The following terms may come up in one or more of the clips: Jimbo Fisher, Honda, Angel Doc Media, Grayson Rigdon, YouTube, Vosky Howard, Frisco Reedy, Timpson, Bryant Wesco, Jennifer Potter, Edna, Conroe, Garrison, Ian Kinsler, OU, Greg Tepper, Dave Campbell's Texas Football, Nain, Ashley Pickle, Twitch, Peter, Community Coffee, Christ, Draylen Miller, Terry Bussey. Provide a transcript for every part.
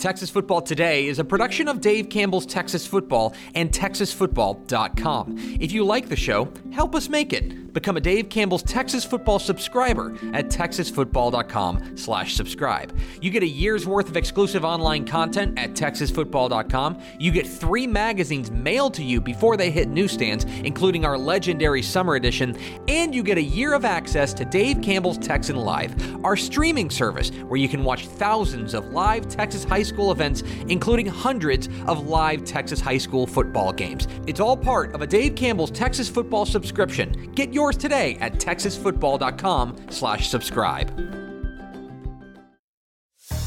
Texas Football Today is a production of Dave Campbell's Texas Football and TexasFootball.com. If you like the show, help us make it. Become a Dave Campbell's Texas Football subscriber at TexasFootball.com/subscribe. You get a year's worth of exclusive online content at TexasFootball.com. You get 3 magazines mailed to you before they hit newsstands, including our legendary summer edition, and you get a year of access to Dave Campbell's TexanLive, our streaming service where you can watch thousands of live Texas high school events, including hundreds of live Texas high school football games. It's all part of a Dave Campbell's Texas Football subscription. Get yours today at TexasFootball.com/subscribe.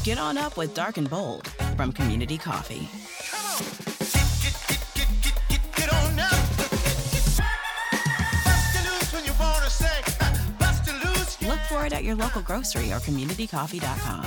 Get on up with Dark and Bold from Community Coffee. Come on. Get on up. Bust loose when you want to say. Bust loose. Look for it at your local grocery or communitycoffee.com.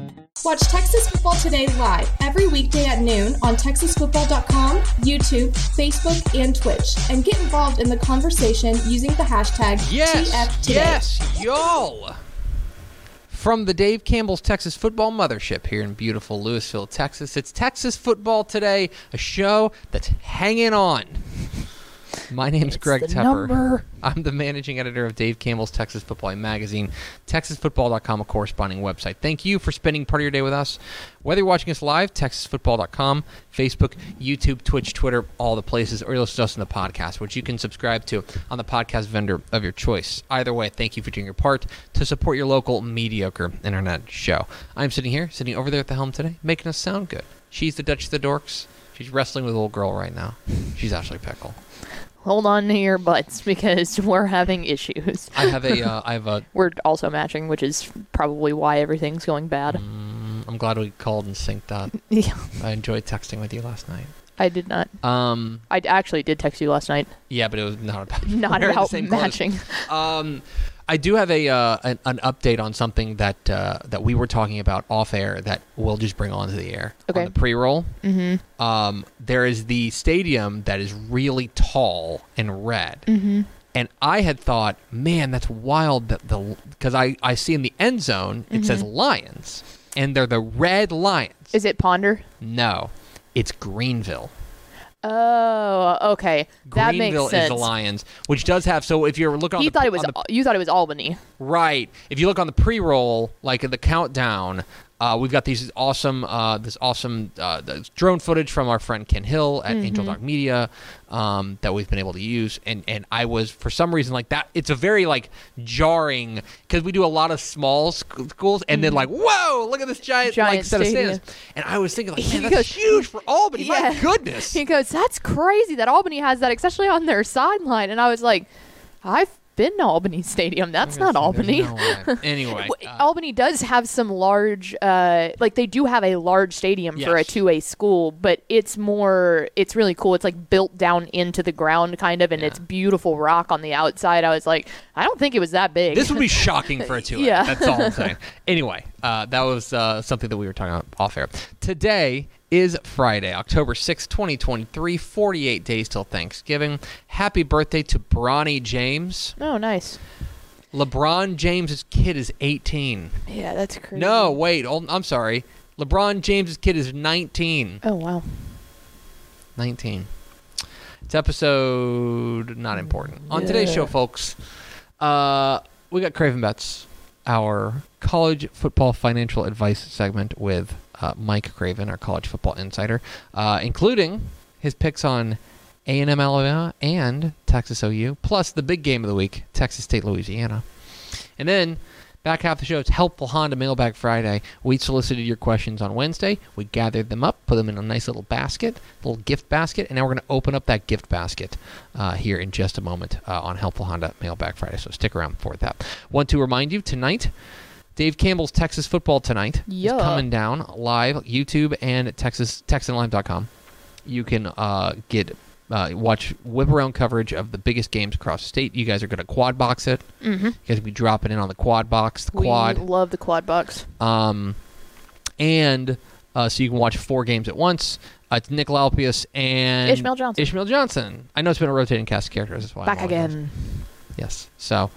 Watch Texas Football Today live every weekday at noon on TexasFootball.com, YouTube, Facebook, and Twitch. And get involved in the conversation using the hashtag TFToday. Yes, y'all. From the Dave Campbell's Texas Football Mothership here in beautiful Lewisville, Texas, it's Texas Football Today, a show that's hanging on. My name's Greg Tepper. I'm the managing editor of Dave Campbell's Texas Football magazine, TexasFootball.com, a corresponding website. Thank you for spending part of your day with us. Whether you're watching us live, TexasFootball.com, Facebook, YouTube, Twitch, Twitter, all the places, or you'll listen to us in the podcast, which you can subscribe to on the podcast vendor of your choice. Either way, thank you for doing your part to support your local mediocre internet show. I'm sitting here, sitting over there at the helm today, making us sound good. She's the Dutch of the Dorks. She's wrestling with a little girl right now. She's Ashley Pickle. Hold on to your butts because we're having issues. I have a. We're also matching, which is probably why everything's going bad. I'm glad we called and synced up. Yeah. I enjoyed texting with you last night. I did not. I actually did text you last night. Yeah, but it was not about matching. I do have an update on something that we were talking about off air that we'll just bring onto the air. Okay. On the pre-roll. Mm-hmm. There is the stadium that is really tall and red. Mm-hmm. And I had thought, man, that's wild because I see in the end zone, it mm-hmm. says Lions, and they're the red Lions. Is it Ponder? No. It's Greenville. Oh, okay. That makes sense. Greenville is the Lions, which does have. So if you're looking, you thought it was Albany, right? If you look on the pre-roll, like in the countdown, we've got these awesome drone footage from our friend Ken Hill at mm-hmm. Angel Doc Media that we've been able to use, and I was for some reason like that. It's a very like jarring because we do a lot of small schools, and mm-hmm. then like whoa, look at this giant like, set of stands. And I was thinking like, man, that's huge for Albany. Yeah. My goodness, he goes, that's crazy that Albany has that, especially on their sideline. And I was like, I've been to Albany Stadium. That's not Albany. No anyway. Albany does have some large, they do have a large stadium yes. for a 2A school, but it's really cool. It's like built down into the ground kind of, and yeah. it's beautiful rock on the outside. I was like, I don't think it was that big. This would be shocking for a 2A. Yeah. That's all I'm saying. Anyway, that was something that we were talking about off air. Today is Friday, October 6, 2023, 48 days till Thanksgiving. Happy birthday to Bronnie James. Oh, nice. LeBron James's kid is 18. Yeah, that's crazy. No, wait. I'm sorry. LeBron James's kid is 19. Oh, wow. 19. It's episode not important. On today's show, folks, we got Craven Bets. our college football financial advice segment with Mike Craven, our college football insider, including his picks on A&M Alabama and Texas OU, plus the big game of the week, Texas State Louisiana. And then back half the show, it's Helpful Honda Mailbag Friday. We solicited your questions on Wednesday. We gathered them up, put them in a nice little basket, little gift basket, and now we're going to open up that gift basket here in just a moment on Helpful Honda Mailbag Friday. So stick around for that. Want to remind you, tonight, Dave Campbell's Texas Football tonight is coming down live, YouTube and TexanLive.com. You can watch whip-around coverage of the biggest games across the state. You guys are going to quad box it. Mm-hmm. You guys will be dropping in on the quad box. We love the quad box. So you can watch four games at once. It's Nick Lalopius and Ishmael Johnson. I know it's been a rotating cast of characters. That's why back again. Yes. So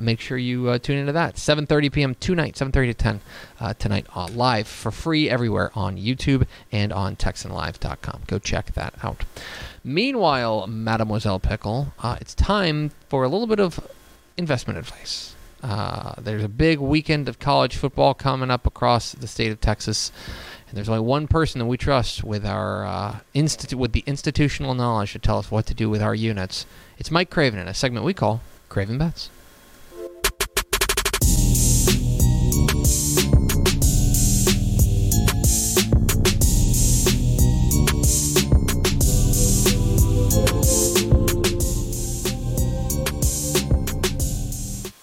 make sure you tune into that. 7:30 p.m. tonight, 7:30 to 10 tonight live for free everywhere on YouTube and on TexanLive.com. Go check that out. Meanwhile, Mademoiselle Pickle, it's time for a little bit of investment advice. There's a big weekend of college football coming up across the state of Texas, and there's only one person that we trust with our with the institutional knowledge to tell us what to do with our units. It's Mike Craven in a segment we call Craven Bets.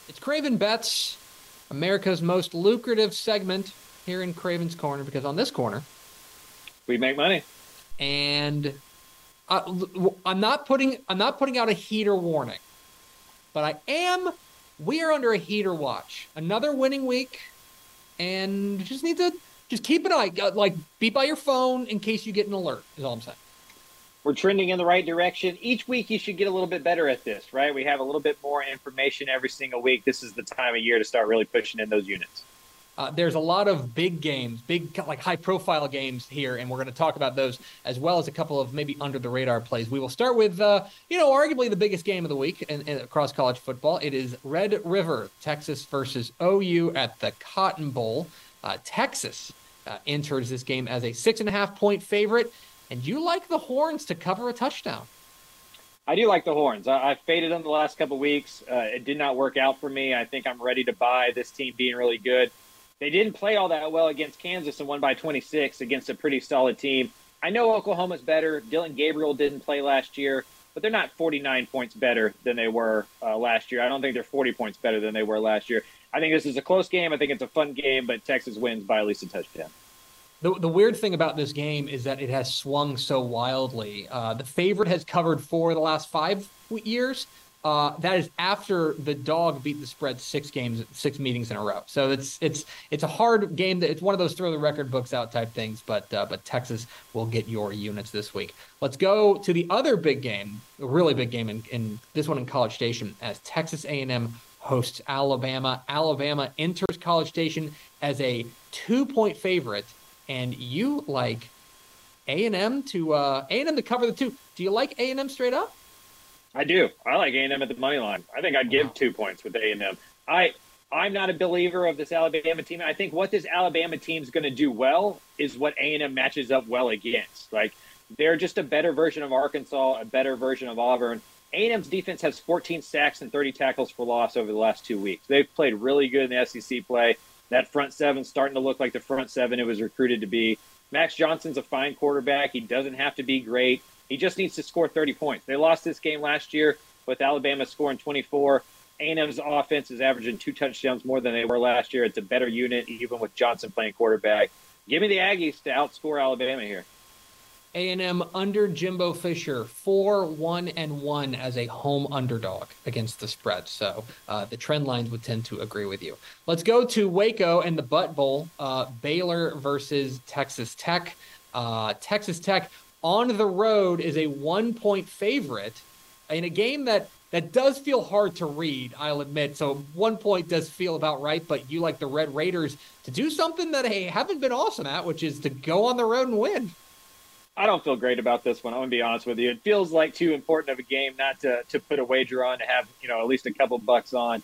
It's Craven Bets, America's most lucrative segment here in Craven's Corner, because on this corner, we make money. And I'm not putting out a heater warning. But we are under a heater watch. Another winning week, and just need to keep an eye, be by your phone in case you get an alert, is all I'm saying. We're trending in the right direction. Each week you should get a little bit better at this, right? We have a little bit more information every single week. This is the time of year to start really pushing in those units. There's a lot of big games, high-profile games here, and we're going to talk about those as well as a couple of maybe under-the-radar plays. We will start with, arguably the biggest game of the week across college football. It is Red River, Texas versus OU at the Cotton Bowl. Texas enters this game as a 6.5-point favorite, and you like the Horns to cover a touchdown. I do like the Horns. I've faded them the last couple of weeks. It did not work out for me. I think I'm ready to buy this team being really good. They didn't play all that well against Kansas and won by 26 against a pretty solid team. I know Oklahoma's better. Dylan Gabriel didn't play last year, but they're not 49 points better than they were last year. I don't think they're 40 points better than they were last year. I think this is a close game. I think it's a fun game, but Texas wins by at least a touchdown. The weird thing about this game is that it has swung so wildly. The favorite has covered for the last 5 years. That is after the dog beat the spread six meetings in a row. So it's a hard game. It's one of those throw the record books out type things, but Texas will get your units this week. Let's go to the other big game, a really big game, in this one in College Station, as Texas A&M hosts Alabama. Alabama enters College Station as a 2-point favorite, and you like A&M to cover the 2. Do you like A&M straight up? I do. I like A&M at the money line. I think I'd give 2 points with A&M. I'm not a believer of this Alabama team. I think what this Alabama team's going to do well is what A&M matches up well against. Like, they're just a better version of Arkansas, a better version of Auburn. A&M's defense has 14 sacks and 30 tackles for loss over the last 2 weeks. They've played really good in the SEC play. That front seven's starting to look like the front seven it was recruited to be. Max Johnson's a fine quarterback. He doesn't have to be great. He just needs to score 30 points. They lost this game last year with Alabama scoring 24. A&M's offense is averaging 2 touchdowns more than they were last year. It's a better unit, even with Johnson playing quarterback. Give me the Aggies to outscore Alabama here. A&M under Jimbo Fisher, 4-1-1 as a home underdog against the spread. So the trend lines would tend to agree with you. Let's go to Waco and the Butt Bowl. Baylor versus Texas Tech. Texas Tech on the road is a 1-point favorite in a game that does feel hard to read, I'll admit. So 1 point does feel about right, but you like the Red Raiders to do something that they haven't been awesome at, which is to go on the road and win. I don't feel great about this one. I'm going to be honest with you. It feels like too important of a game not to put a wager on, to have, at least a couple bucks on.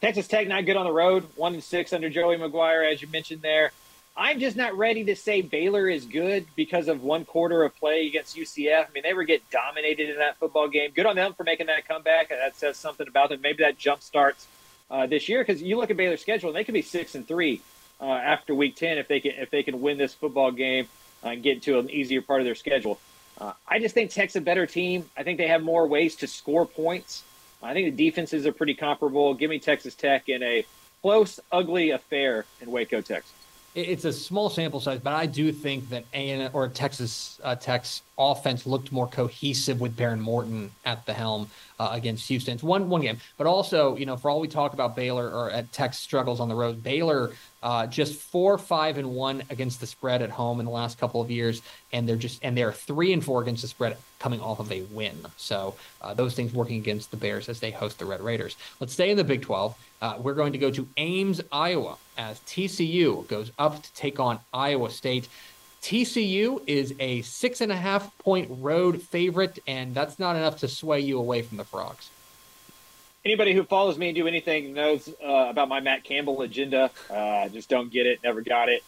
Texas Tech not good on the road, 1-6 under Joey McGuire, as you mentioned there. I'm just not ready to say Baylor is good because of one quarter of play against UCF. I mean, they were getting dominated in that football game. Good on them for making that comeback. That says something about them. Maybe that jump starts this year, because you look at Baylor's schedule, and they could be 6-3 after Week 10 if they can win this football game and get to an easier part of their schedule. I just think Tech's a better team. I think they have more ways to score points. I think the defenses are pretty comparable. Give me Texas Tech in a close, ugly affair in Waco, Texas. It's a small sample size, but I do think that Texas Tech's offense looked more cohesive with Baron Morton at the helm against Houston. It's one game, but also, you know, for all we talk about Baylor or at Tech's struggles on the road, Baylor just 4-5-1 against the spread at home in the last couple of years, and they're 3-4 against the spread coming off of a win. So those things working against the Bears as they host the Red Raiders. Let's stay in the Big 12. We're going to go to Ames, Iowa, as TCU goes up to take on Iowa State. TCU is a 6.5-point road favorite, and that's not enough to sway you away from the Frogs. Anybody who follows me and do anything knows about my Matt Campbell agenda. Just don't get it. Never got it.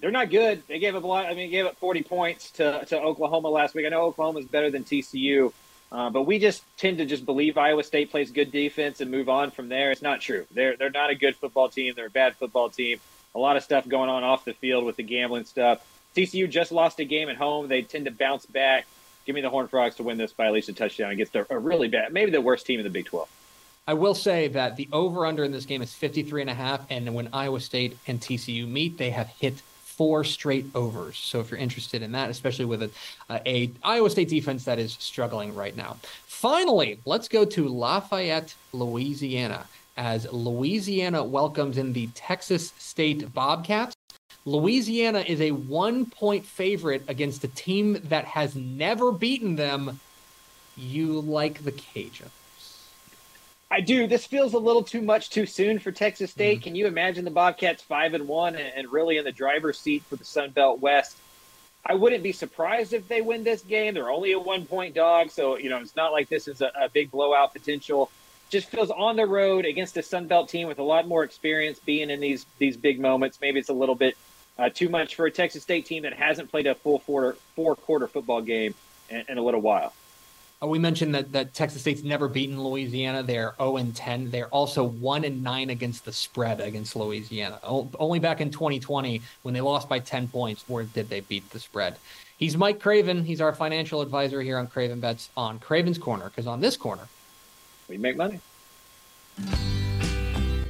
They're not good. They gave up a lot. I mean, gave up 40 points to Oklahoma last week. I know Oklahoma's better than TCU, but we just tend to just believe Iowa State plays good defense and move on from there. It's not true. They're not a good football team. They're a bad football team. A lot of stuff going on off the field with the gambling stuff. TCU just lost a game at home. They tend to bounce back. Give me the Horned Frogs to win this by at least a touchdown against a really bad, maybe the worst team in the Big 12. I will say that the over-under in this game is 53.5, and when Iowa State and TCU meet, they have hit 4 straight overs. So if you're interested in that, especially with a Iowa State defense that is struggling right now. Finally, let's go to Lafayette, Louisiana, as Louisiana welcomes in the Texas State Bobcats. Louisiana is a 1-point favorite against a team that has never beaten them. You like the Cajuns? I do. This feels a little too much too soon for Texas State. Mm-hmm. Can you imagine the Bobcats 5-1 and really in the driver's seat for the Sun Belt West? I wouldn't be surprised if they win this game. They're only a 1-point dog, so you know it's not like this is a big blowout potential. Just feels on the road against a Sun Belt team with a lot more experience being in these big moments. Maybe it's a little bit too much for a Texas State team that hasn't played a full four-quarter football game in a little while. We mentioned that Texas State's never beaten Louisiana. They're 0-10. They're also 1-9 against the spread against Louisiana. Only back in 2020 when they lost by 10 points where did they beat the spread. He's Mike Craven. He's our financial advisor here on Craven Bets on Craven's Corner, because on this corner, we make money.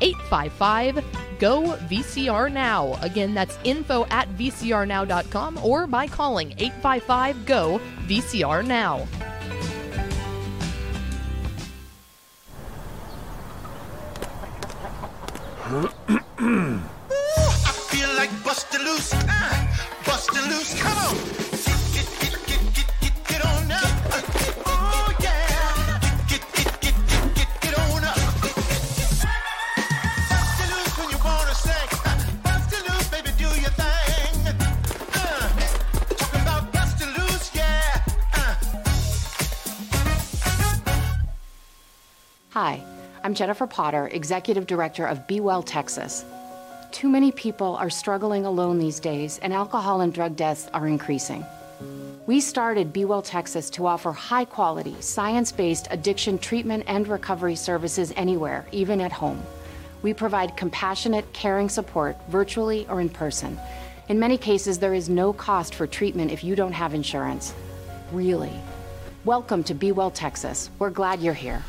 855-GO-VCR-NOW. Again, that's info@vcrnow.com or by calling 855-GO-VCR-NOW. I feel like busting loose. Busting loose. Come on. Get on up. Oh, yeah. Get on up. Busting loose when you want to sing. Busting loose, baby, do your thing. Talking about busting loose, yeah. Hi. I'm Jennifer Potter, Executive Director of Be Well Texas. Too many people are struggling alone these days, and alcohol and drug deaths are increasing. We started Be Well Texas to offer high-quality, science-based addiction treatment and recovery services anywhere, even at home. We provide compassionate, caring support virtually or in person. In many cases, there is no cost for treatment if you don't have insurance. Really. Welcome to Be Well Texas. We're glad you're here.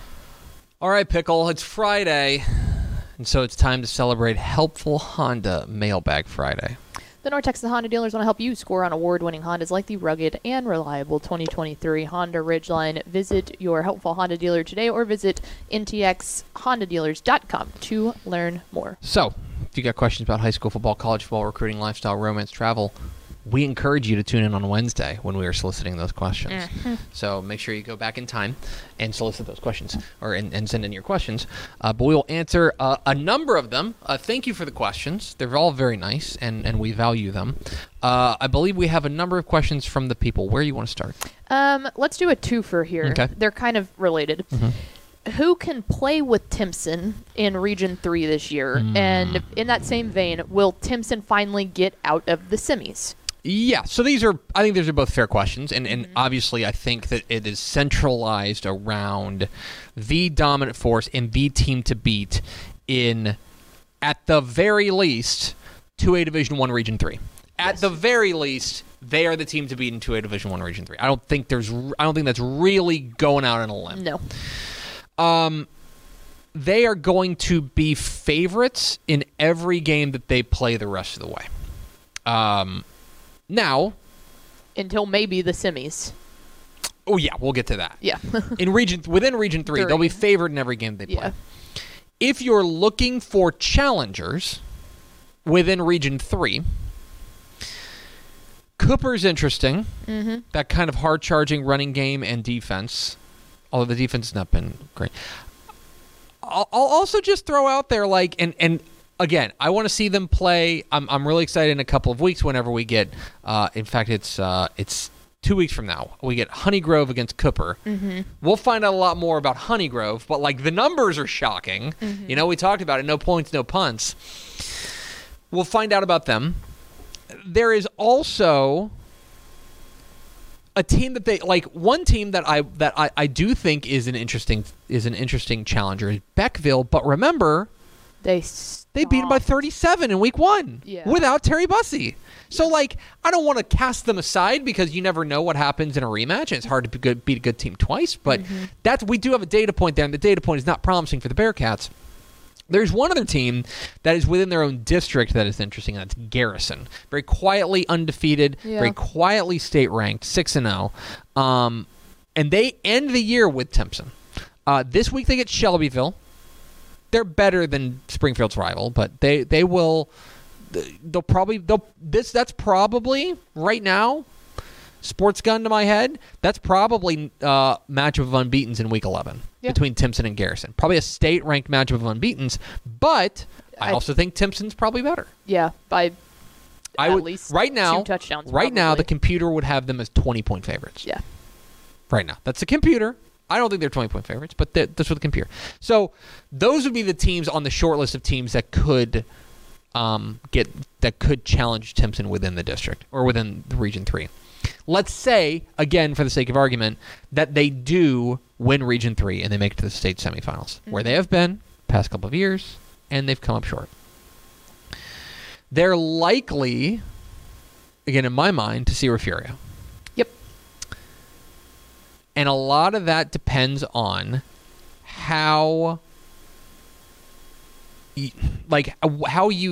All right, Pickle, it's Friday, and so it's time to celebrate Helpful Honda Mailbag Friday. The North Texas Honda dealers want to help you score on award-winning Hondas like the rugged and reliable 2023 Honda Ridgeline. Visit your helpful Honda dealer today or visit ntxhondadealers.com to learn more. So, if you got questions about high school football, college football, recruiting, lifestyle, romance, travel, we encourage you to tune in on Wednesday when we are soliciting those questions. Mm-hmm. So make sure you go back in time and solicit those questions or and send in your questions. But we will answer a number of them. Thank you for the questions. They're all very nice, and we value them. I believe we have a number of questions from the people. Where do you want to start? Let's do a twofer here. Okay. They're kind of related. Mm-hmm. Who can play with Timpson in Region 3 this year? And in that same vein, will Timpson finally get out of the semis? Yeah, so these are, I think these are both fair questions, and obviously I think that it is centralized around the dominant force and the team to beat in, at the very least, 2A Division I Region 3. At the very least, they are the team to beat in 2A Division I Region 3. I don't think that's really going out on a limb. No. They are going to be favorites in every game that they play the rest of the way. Now, until maybe the semis. Oh yeah, we'll get to that. Yeah. In within Region 3, they'll be favored in every game they play. If you're looking for challengers within Region 3, Cooper's interesting. Mm-hmm. That kind of hard-charging running game and defense, although the defense has not been great. I'll also just throw out there, like, and again, I want to see them play. I'm really excited in a couple of weeks whenever we get, in fact, it's 2 weeks from now. We get Honey Grove against Cooper. Mm-hmm. We'll find out a lot more about Honey Grove, but like the numbers are shocking. Mm-hmm. You know, we talked about it. No points, no punts. We'll find out about them. There is also a team that they like. One team that I do think is an interesting challenger is Beckville. But remember, They beat him by 37 in week 1 without Terry Bussey. So, like, I don't want to cast them aside because you never know what happens in a rematch. And it's hard to beat a good team twice. But we do have a data point there, and the data point is not promising for the Bearcats. There's one other team that is within their own district that is interesting, and that's Garrison. Very quietly undefeated, very quietly state-ranked, 6-0. And they end the year with Timpson. This week they get Shelbyville. They're better than Springfield's rival, but they will. That's probably right now. Sports gun to my head. That's probably matchup of unbeaten's in week 11 between Timpson and Garrison. Probably a state ranked matchup of unbeaten's, but I also think Timpson's probably better. Yeah, at least right now. 2 touchdowns. Right probably. Now, the computer would have them as 20-point favorites. Yeah. Right now, that's the computer. I don't think they're 20-point favorites, but that's what the computer. So those would be the teams on the short list of teams that could challenge Timpson within the district or within the Region 3. Let's say, again, for the sake of argument, that they do win Region 3 and they make it to the state semifinals, where they have been the past couple of years, and they've come up short. They're likely, again, in my mind, to see Refugio. And a lot of that depends on how you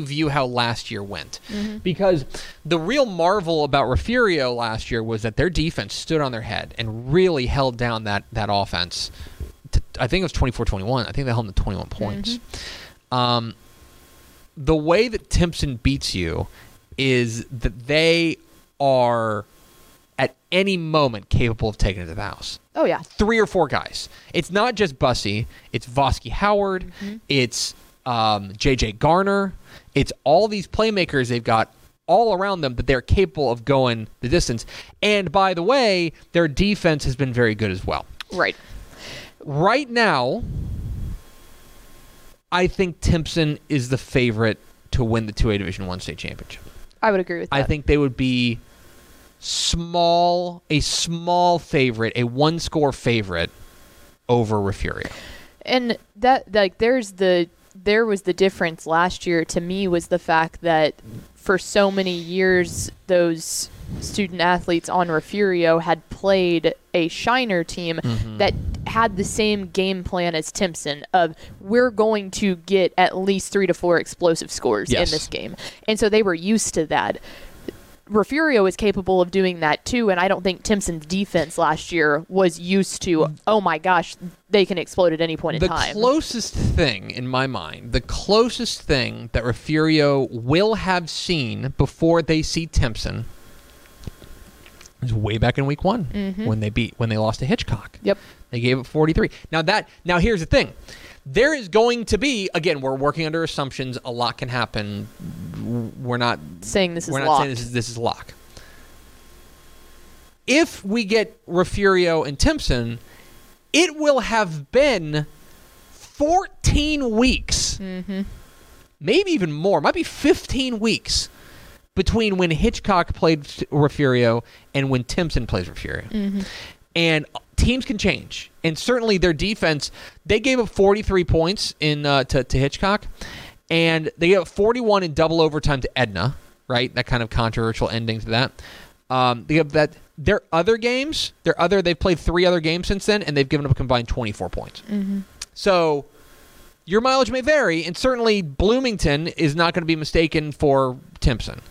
view how last year went. Mm-hmm. Because the real marvel about Refugio last year was that their defense stood on their head and really held down that offense. I think it was 24-21. I think they held them to 21 points. Mm-hmm. The way that Timpson beats you is that they are at any moment capable of taking it to the house. Oh, yeah. 3 or 4 guys. It's not just Bussey. It's Vosky Howard. Mm-hmm. It's J.J. Garner. It's all these playmakers they've got all around them that they're capable of going the distance. And by the way, their defense has been very good as well. Right. Right now, I think Timpson is the favorite to win the 2A Division I state championship. I would agree with that. I think they would be a small favorite, a one-score favorite over Refugio. And that, like, there's the there was the difference last year to me was the fact that for so many years those student athletes on Refugio had played a Shiner team that had the same game plan as Timpson of we're going to get at least 3 to 4 explosive scores in this game. And so they were used to that. Refugio is capable of doing that too, and I don't think Timpson's defense last year was used to, oh my gosh, they can explode at any point in time. The closest thing in my mind, the closest thing that Refugio will have seen before they see Timpson is way back in week one when they lost to Hitchcock. Yep. They gave up 43. Now here's the thing. There is going to be, again, we're working under assumptions. A lot can happen. We're not saying this is lock. If we get Refugio and Timpson, it will have been 14 weeks, maybe even more. Might be 15 weeks between when Hitchcock played Refugio and when Timpson plays Refugio. And teams can change, and certainly their defense. They gave up 43 points to Hitchcock, and they gave up 41 in double overtime to Edna. Right, that kind of controversial ending to that. They have that. They've played 3 other games since then, and they've given up a combined 24 points. So your mileage may vary, and certainly Bloomington is not going to be mistaken for Timpson,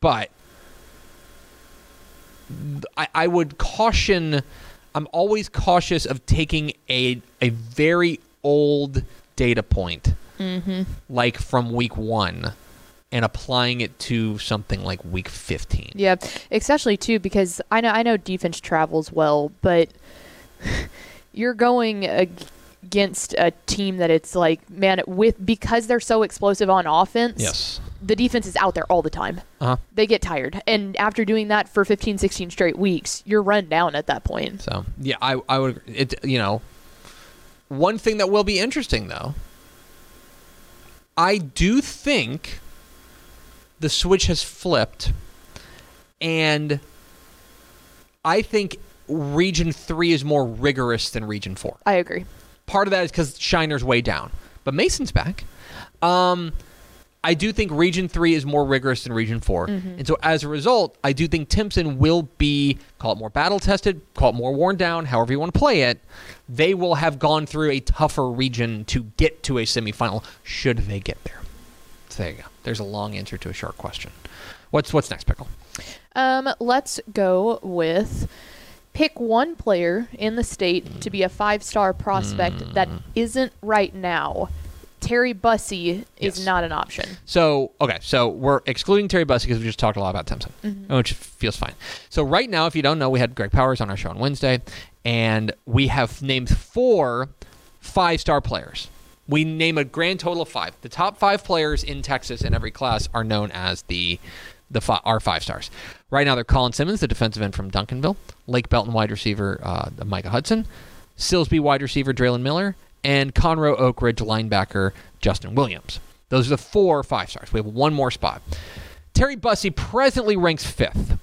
but I would caution. I'm always cautious of taking a very old data point, like from week 1, and applying it to something like week 15. Yeah, especially too because I know defense travels well, but you're going against a team that it's like, man, because they're so explosive on offense. Yes. The defense is out there all the time. They get tired. And after doing that for 15, 16 straight weeks, you're run down at that point. So, yeah, I would agree. One thing that will be interesting, though, I do think the switch has flipped. And I think Region 3 is more rigorous than Region 4. I agree. Part of that is because Shiner's way down. But Mason's back. I do think Region 3 is more rigorous than Region 4. And so as a result, I do think Timpson will be, call it more battle-tested, call it more worn down, however you want to play it. They will have gone through a tougher region to get to a semifinal, should they get there. So there you go. There's a long answer to a short question. What's next, Pickle? Let's go with pick one player in the state to be a 5-star prospect that isn't right now. Terry Bussey is not an option. So we're excluding Terry Bussey because we just talked a lot about Timpson, which feels fine. So right now, if you don't know, we had Greg Powers on our show on Wednesday, and we have named 4 5-star players. We name a grand total of 5. The top 5 players in Texas in every class are known as our 5-stars. Right now, they're Colin Simmons, the defensive end from Duncanville, Lake Belton wide receiver Micah Hudson, Silsbee wide receiver Draylen Miller, and Conroe Oak Ridge linebacker Justin Williams. Those are the 4 5-stars. We have one more spot. Terry Bussey presently ranks 5th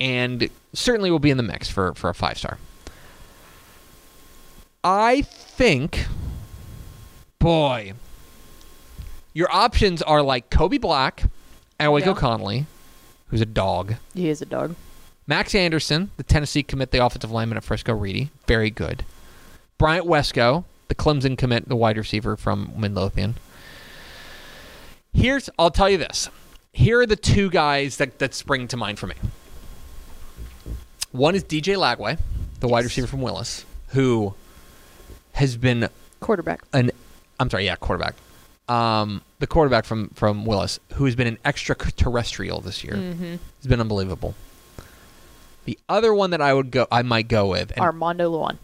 and certainly will be in the mix for a 5-star. I think, boy, your options are like Kobe Black, Owego Conley, who's a dog. He is a dog. Max Anderson, the Tennessee commit, the offensive lineman at Frisco Reedy. Very good. Bryant Wesco, the Clemson commit, the wide receiver from Midlothian. I'll tell you this. Here are the 2 guys that spring to mind for me. One is DJ Lagway, the wide receiver from Willis, who has been quarterback. The quarterback from Willis, who has been an extraterrestrial this year. It's been unbelievable. The other one that I might go with, and Armando Luan.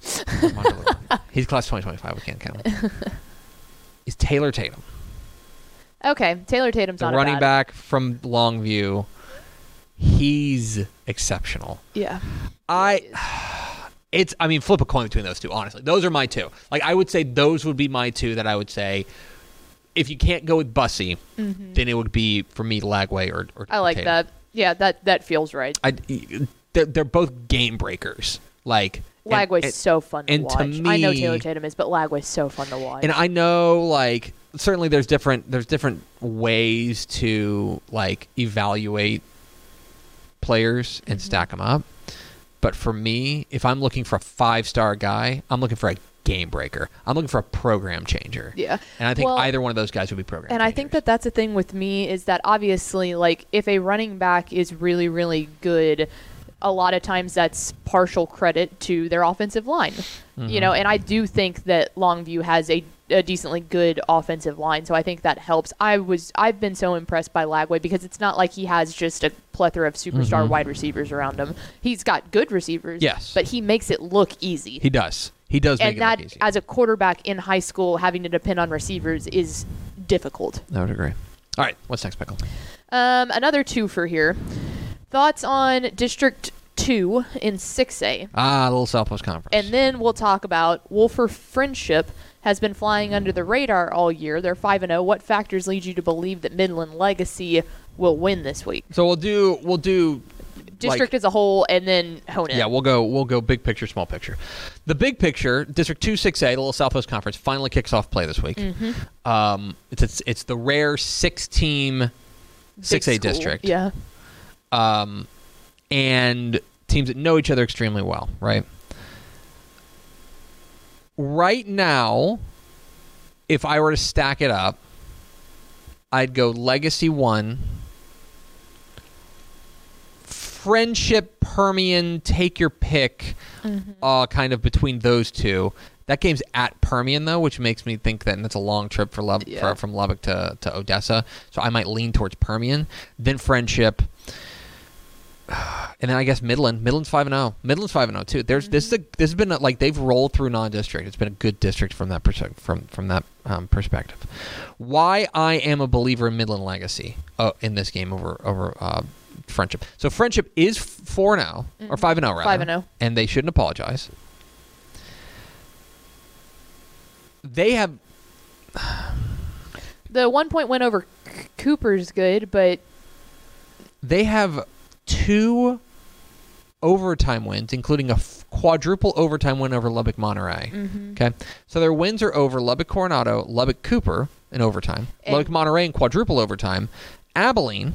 He's class 2025. We can't count him. Is Taylor Tatum. Okay, Taylor Tatum's on running back from Longview. He's exceptional. Yeah. Flip a coin between those 2. Honestly, those are my 2. Like I would say, those would be my 2 that I would say. If you can't go with Bussey, then it would be for me Lagway or I like Tatum. That. Yeah, that feels right. They're both game breakers. Like Lagway's so fun to watch. I know Taylor Tatum is, but Lagway's so fun to watch. And I know, like, certainly there's different ways to like evaluate players and stack them up. But for me, if I'm looking for a 5-star guy, I'm looking for a game breaker. I'm looking for a program changer. Yeah. And I think either one of those guys would be program changers. I think that that's the thing with me is that obviously, like, if a running back is really, really good, a lot of times that's partial credit to their offensive line. Mm-hmm. You know, and I do think that Longview has a decently good offensive line, so I think that helps. I've been so impressed by Lagway because it's not like he has just a plethora of superstar wide receivers around him. He's got good receivers, yes, but he makes it look easy. He does. He does make it look easy. And that, as a quarterback in high school, having to depend on receivers is difficult. I would agree. All right, what's next, Pickle? Another two for here. Thoughts on District 2 in 6A. A little South Post Conference. And then we'll talk about Wolfforth Frenship has been flying under the radar all year. They're 5-0. What factors lead you to believe that Midland Legacy will win this week? So we'll do district as a whole and then hone it. Yeah, we'll go big picture, small ppicture. The big picture, District 2 6A, the Little South Post Conference finally kicks off play this week. Mm-hmm. It's the rare 6-team 6A district. Yeah. And teams that know each other extremely well, right? Right now, if I were to stack it up, I'd go Legacy 1, Frenship, Permian, take your pick, kind of between those two. That game's at Permian, though, which makes me think that that's a long trip from Lubbock to Odessa, so I might lean towards Permian, then Frenship. And then I guess Midland. Midland's 5-0 too. This has been like they've rolled through non-district. It's been a good district from that perspective. Why I am a believer in Midland Legacy in this game over Frenship. So Frenship is 4-0 or 5-0 rather. 5-0, and they shouldn't apologize. They have the 1-point win over Cooper's good, but they have 2 overtime wins, including a quadruple overtime win over Lubbock Monterey. Mm-hmm. Okay, so their wins are over Lubbock Coronado, Lubbock Cooper in overtime, Lubbock Monterey in quadruple overtime, Abilene,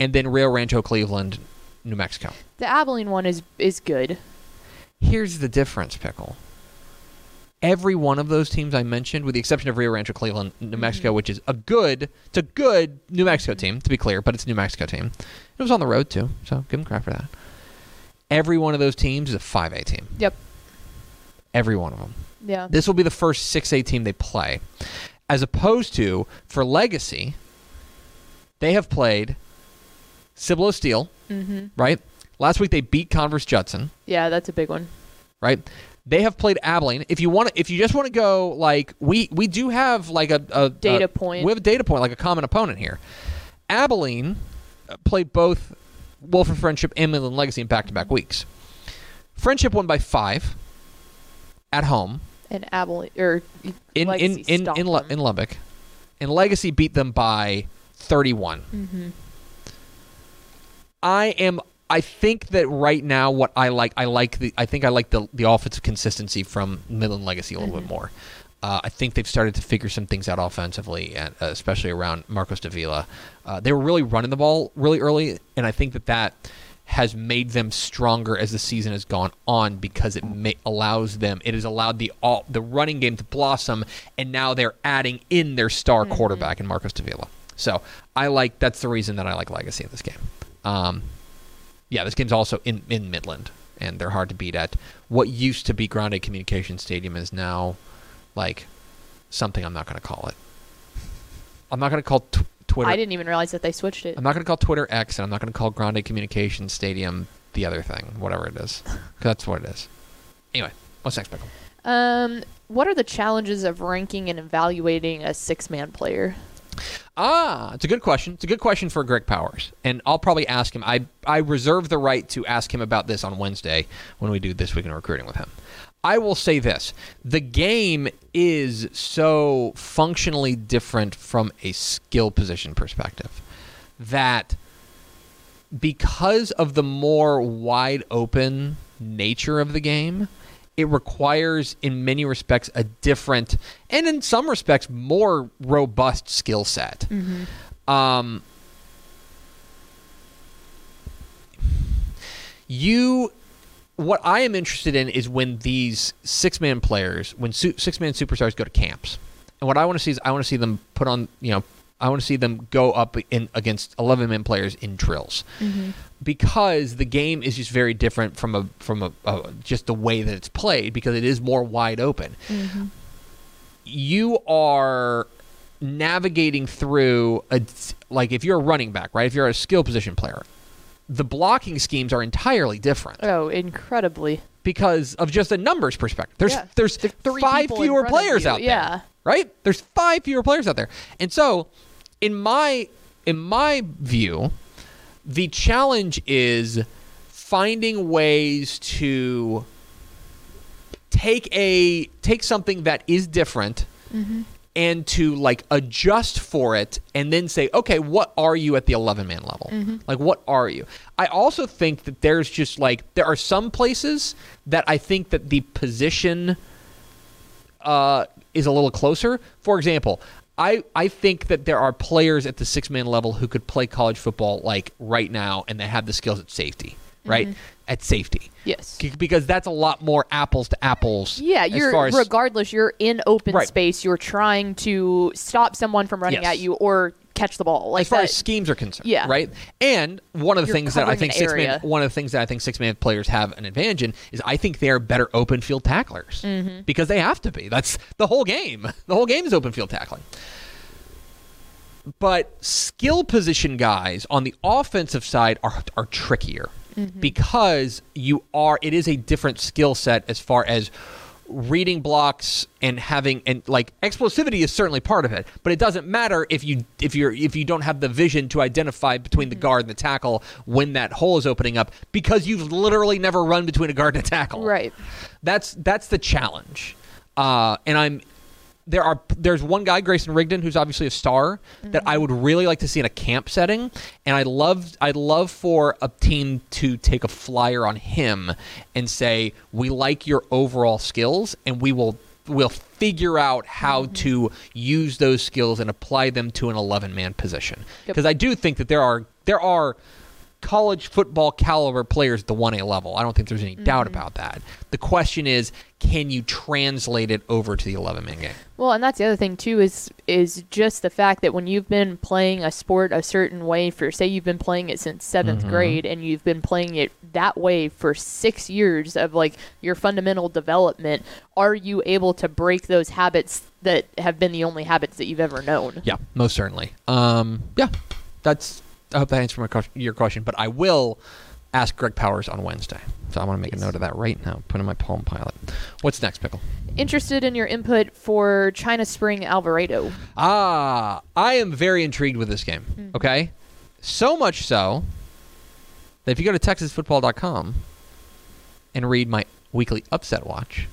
and then Rio Rancho Cleveland, New Mexico. The Abilene one is good. Here's the difference, Pickle. Every one of those teams I mentioned, with the exception of Rio Rancho Cleveland, New Mexico, which is a good New Mexico team, to be clear, but it's a New Mexico team. It was on the road, too, so give them crap for that. Every one of those teams is a 5A team. Yep. Every one of them. Yeah. This will be the first 6A team they play. As opposed to, for Legacy, they have played Cibolo Steel, right? Last week they beat Converse Judson. Yeah, that's a big one. Right? They have played Abilene. If you just want to go, like, we do have like a data point. We have a data point, like a common opponent here. Abilene played both Wolfforth Frenship and Midland Legacy in back-to-back weeks. Frenship won by 5 at home. And Abilene in Lubbock, and Legacy beat them by 31. Mm-hmm. I think that right now what I think I like the offensive consistency from Midland Legacy a little bit more. I think they've started to figure some things out offensively, especially around Marcos Davila. They were really running the ball really early, and I think that has made them stronger as the season has gone on because it has allowed the running game to blossom, and now they're adding in their star quarterback in Marcos Davila. So that's the reason that I like Legacy in this game. Yeah, this game's also in Midland, and they're hard to beat at. What used to be Grande Communications Stadium is now, like, something I'm not going to call it. I'm not going to call Twitter... I didn't even realize that they switched it. I'm not going to call Twitter X, and I'm not going to call Grande Communications Stadium the other thing, whatever it is. Because that's what it is. Anyway, what's next, Pickle? What are the challenges of ranking and evaluating a 6-man player? It's a good question. It's a good question for Greg Powers, and I'll probably ask him. I reserve the right to ask him about this on Wednesday when we do This Week in Recruiting with him. I will say this. The game is so functionally different from a skill position perspective that because of the more wide open nature of the game, it requires, in many respects, a different and in some respects more robust skill set. Mm-hmm. What I am interested in is when these six-man players, when six-man superstars go to camps, and what I want to see is I want to see them put on, I want to see them go up against 11-man players in drills, mm-hmm. because the game is just very different from just the way that it's played, because it is more wide open. Mm-hmm. You are navigating through like if you're a running back, right? If you're a skill position player, the blocking schemes are entirely different. Oh, incredibly. Because of just a numbers perspective. There's five fewer players out there. Right? There's five fewer players out there. And so, in my view, the challenge is finding ways to take something that is different, mm-hmm. and to adjust for it and then say, okay, what are you at the 11-man level? Mm-hmm. What are you? I also think that there's just there are some places that I think that the position is a little closer. For example, I think that there are players at the 6-man level who could play college football right now, and they have the skills at safety. Right? Mm-hmm. At safety. Yes. Because that's a lot more apples to apples. Yeah, regardless, you're in open space. You're trying to stop someone from running at you or catch the ball. As far as schemes are concerned. Yeah. Right? And one of the things that I think 6-man players have an advantage in is I think they are better open field tacklers. Mm-hmm. Because they have to be. That's the whole game. The whole game is open field tackling. But skill position guys on the offensive side are trickier. Mm-hmm. Because it is a different skill set as far as reading blocks and explosivity is certainly part of it, but it doesn't matter if you don't have the vision to identify between the guard and the tackle when that hole is opening up, because you've literally never run between a guard and a tackle. Right. That's the challenge, and there's one guy, Grayson Rigdon, who's obviously a star, mm-hmm. that I would really like to see in a camp setting, and I'd love for a team to take a flyer on him and say, we like your overall skills, and we'll figure out how mm-hmm. to use those skills and apply them to an 11-man position. Because I do think that there are college football caliber players at the 1A level. I don't think there's any mm-hmm. doubt about that. The question is, can you translate it over to the 11-man game? Well, and that's the other thing, too, is just the fact that when you've been playing a sport a certain way for, say you've been playing it since 7th mm-hmm. grade, and you've been playing it that way for 6 years of, your fundamental development, are you able to break those habits that have been the only habits that you've ever known? Yeah, most certainly. I hope that answered your question, but I will ask Greg Powers on Wednesday. So I want to make a note of that right now. Put in my Palm Pilot. What's next, Pickle? Interested in your input for China Spring Alvarado. I am very intrigued with this game. Mm-hmm. Okay? So much so that if you go to TexasFootball.com and read my weekly upset watch,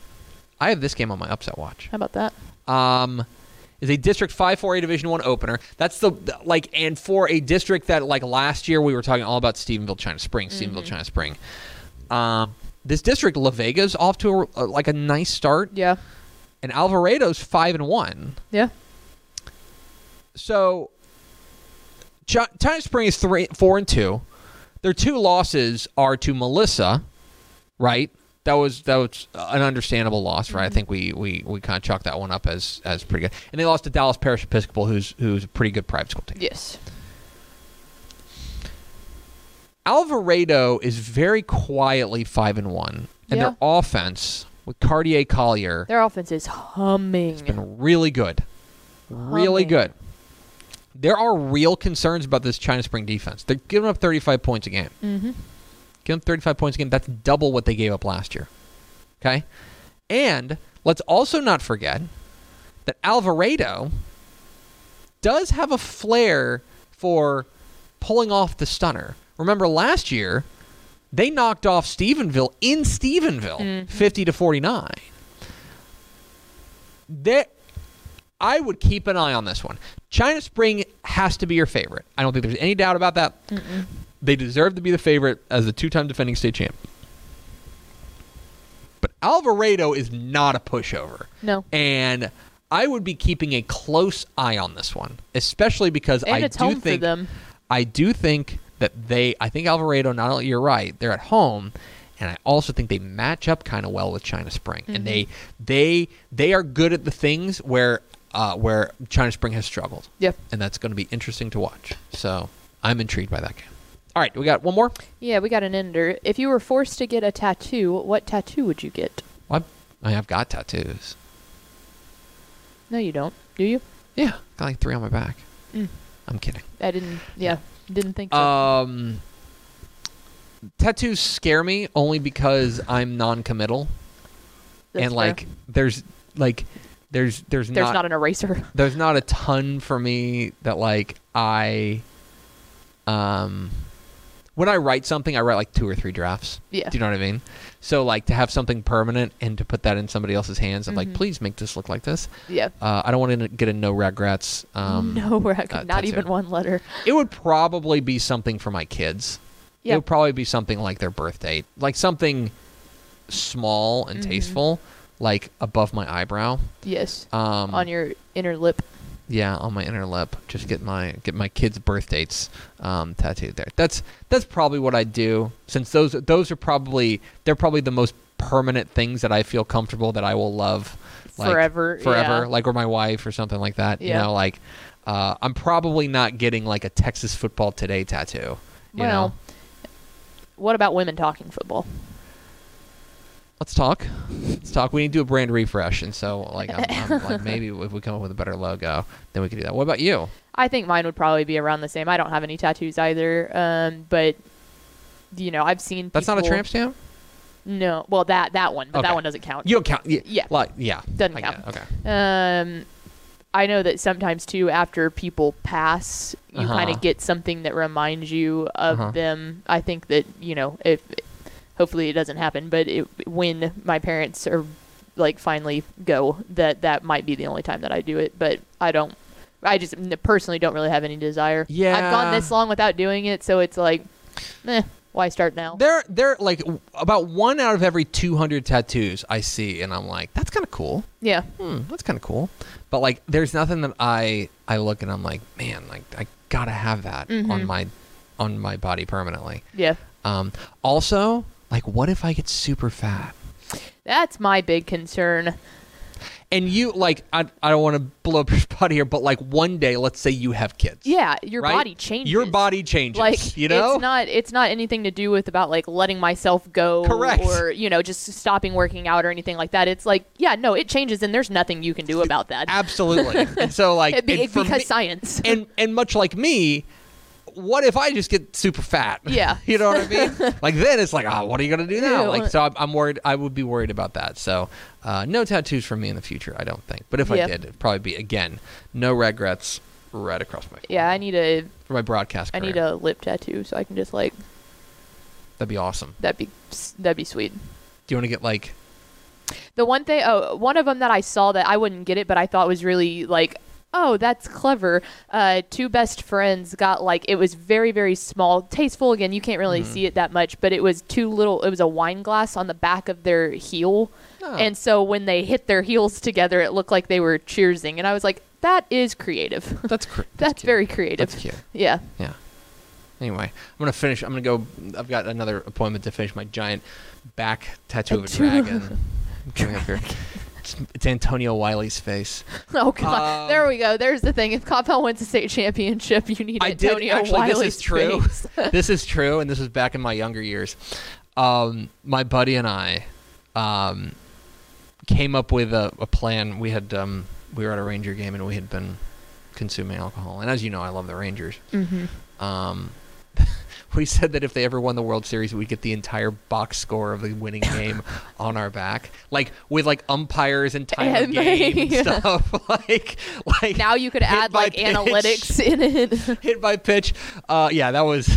I have this game on my upset watch. How about that? Is a District 5-4A Division I opener. That's and for a district that last year we were talking all about Stephenville, China Spring. This district, La Vega's off to a nice start. Yeah. And Alvarado's 5-1. Yeah. So China Spring is 4-2. Their two losses are to Melissa, right? That was an understandable loss, right? Mm-hmm. I think we kind of chalked that one up as pretty good. And they lost to Dallas Parish Episcopal, who's a pretty good private school team. Yes. Alvarado is very quietly 5-1, and their offense with Cartier Collier. Their offense is humming. It's been really good, really good. There are real concerns about this China Spring defense. They're giving up 35 points a game. Mm-hmm. Give them 35 points a game. That's double what they gave up last year. Okay? And let's also not forget that Alvarado does have a flair for pulling off the stunner. Remember last year, they knocked off Stephenville in Stephenville, mm-hmm. 50-49. I would keep an eye on this one. China Spring has to be your favorite. I don't think there's any doubt about that. Mm-mm. They deserve to be the favorite as the two-time defending state champ. But Alvarado is not a pushover. No. And I would be keeping a close eye on this one, especially because I think Alvarado, not only, you're right, they're at home, and I also think they match up kind of well with China Spring. Mm-hmm. And they are good at the things where China Spring has struggled. Yep. And that's going to be interesting to watch. So I'm intrigued by that game. All right, do we got one more? Yeah, we got an ender. If you were forced to get a tattoo, what tattoo would you get? Well, I've got tattoos. No, you don't. Do you? Yeah, got like 3 on my back. Mm. I'm kidding. I didn't think so. Tattoos scare me only because I'm non-committal. That's and fair. There's not an eraser. There's not a ton for me that when I write something, I write like 2 or 3 drafts. Yeah. Do you know what I mean? So to have something permanent and to put that in somebody else's hands, I'm like, please make this look like this. Yeah. I don't want to get a no regrets. Not even one letter. It would probably be something for my kids. Yeah. It would probably be something like their birth date, like something small and tasteful, like above my eyebrow. Yes. On your inner lip. Yeah, on my inner lip. Just get my kids' birth dates tattooed there. That's probably what I'd do, since those are probably the most permanent things that I feel comfortable that I will love forever. Yeah. Or my wife or something like that. Yeah. I'm probably not getting a Texas Football Today tattoo. What about women talking football? Let's talk. We need to do a brand refresh, and so I'm maybe if we come up with a better logo, then we could do that. What about you? I think mine would probably be around the same. I don't have any tattoos either, but I've seen. That's not a tramp stamp? No, well that one, but okay. That one doesn't count. You don't count. Yeah, yeah, doesn't count. Okay. I know that sometimes too, after people pass, you kind of get something that reminds you of them. I think that if. Hopefully it doesn't happen, but when my parents are finally go, that might be the only time that I do it. But I just personally don't really have any desire. Yeah, I've gone this long without doing it, so it's why start now? They're about 1 out of every 200 tattoos I see, and I'm like, that's kind of cool. Yeah, that's kind of cool. But there's nothing that I look and I'm like, man, I gotta have that on my body permanently. Yeah. Also. What if I get super fat? That's my big concern. And you, I don't want to blow up your spot here, but one day, let's say you have kids. Yeah, your body changes. Your body changes. It's not anything to do with letting myself go. Correct. Or just stopping working out or anything like that. It's it changes, and there's nothing you can do about that. Absolutely. And so science. And much like me. What if I just get super fat? Yeah. You know what I mean? Then it's what are you going to do now? So I'm worried. I would be worried about that. So no tattoos for me in the future, I don't think. But if I did, it'd probably be, again, no regrets right across my face. Yeah, for my broadcast career. I need a lip tattoo so I can just That'd be awesome. That'd be sweet. Do you want to get The one thing, one of them that I saw that I wouldn't get it, but I thought was really oh, that's clever. 2 best friends got it was very, very small, tasteful. Again, you can't really see it that much, but it was it was a wine glass on the back of their heel. Oh. And so when they hit their heels together, it looked like they were cheersing. And I was like, that is creative. That's very creative. That's cute. Yeah. Yeah. Anyway, I'm going to go. I've got another appointment to finish my giant back tattoo of a dragon. Coming up here. It's Antonio Wiley's face. Oh, God. There we go. There's the thing. If Coppell wins the state championship, you need Antonio Wiley's face. This is true, and this was back in my younger years. My buddy and I came up with a plan. We had we were at a Ranger game, and we had been consuming alcohol. And as you know, I love the Rangers. Mm-hmm. We said that if they ever won the World Series, we'd get the entire box score of the winning game on our back, with umpires and time of game and stuff. Now you could add analytics in it. Hit by pitch, that was.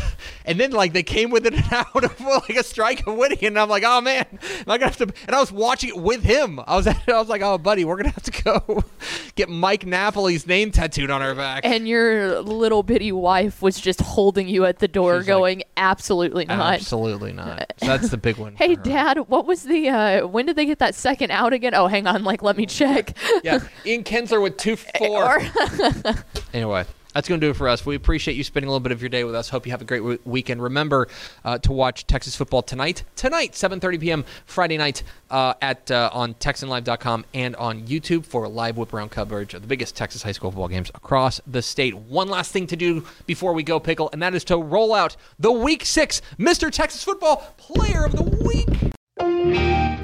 And then they came with it out of a strike of winning, and I'm like, oh man, am I gonna have to? And I was watching it with him. I was like, oh buddy, we're gonna have to go get Mike Napoli's name tattooed on our back. And your little bitty wife was just holding you at the door, going. going, absolutely not. Absolutely not. So that's the big one. Hey, Dad, what was the when did they get that second out again? Oh, hang on. Like, let me check. Yeah. Ian Kinsler with 2-4. Anyway. That's going to do it for us. We appreciate you spending a little bit of your day with us. Hope you have a great weekend. Remember to watch Texas football tonight, 7:30 p.m. Friday night on TexanLive.com and on YouTube for live whip-around coverage of the biggest Texas high school football games across the state. One last thing to do before we go, Pickle, and that is to roll out the Week 6 Mr. Texas Football Player of the Week.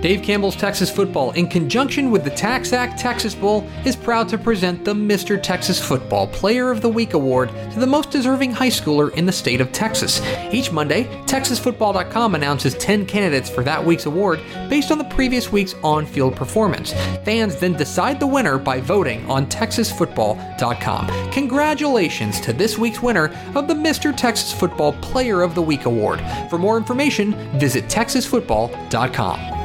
Dave Campbell's Texas Football, in conjunction with the Tax Act Texas Bowl, is proud to present the Mr. Texas Football Player of the Week Award to the most deserving high schooler in the state of Texas. Each Monday, TexasFootball.com announces 10 candidates for that week's award based on the previous week's on-field performance. Fans then decide the winner by voting on TexasFootball.com. Congratulations to this week's winner of the Mr. Texas Football Player of the Week Award. For more information, visit TexasFootball.com.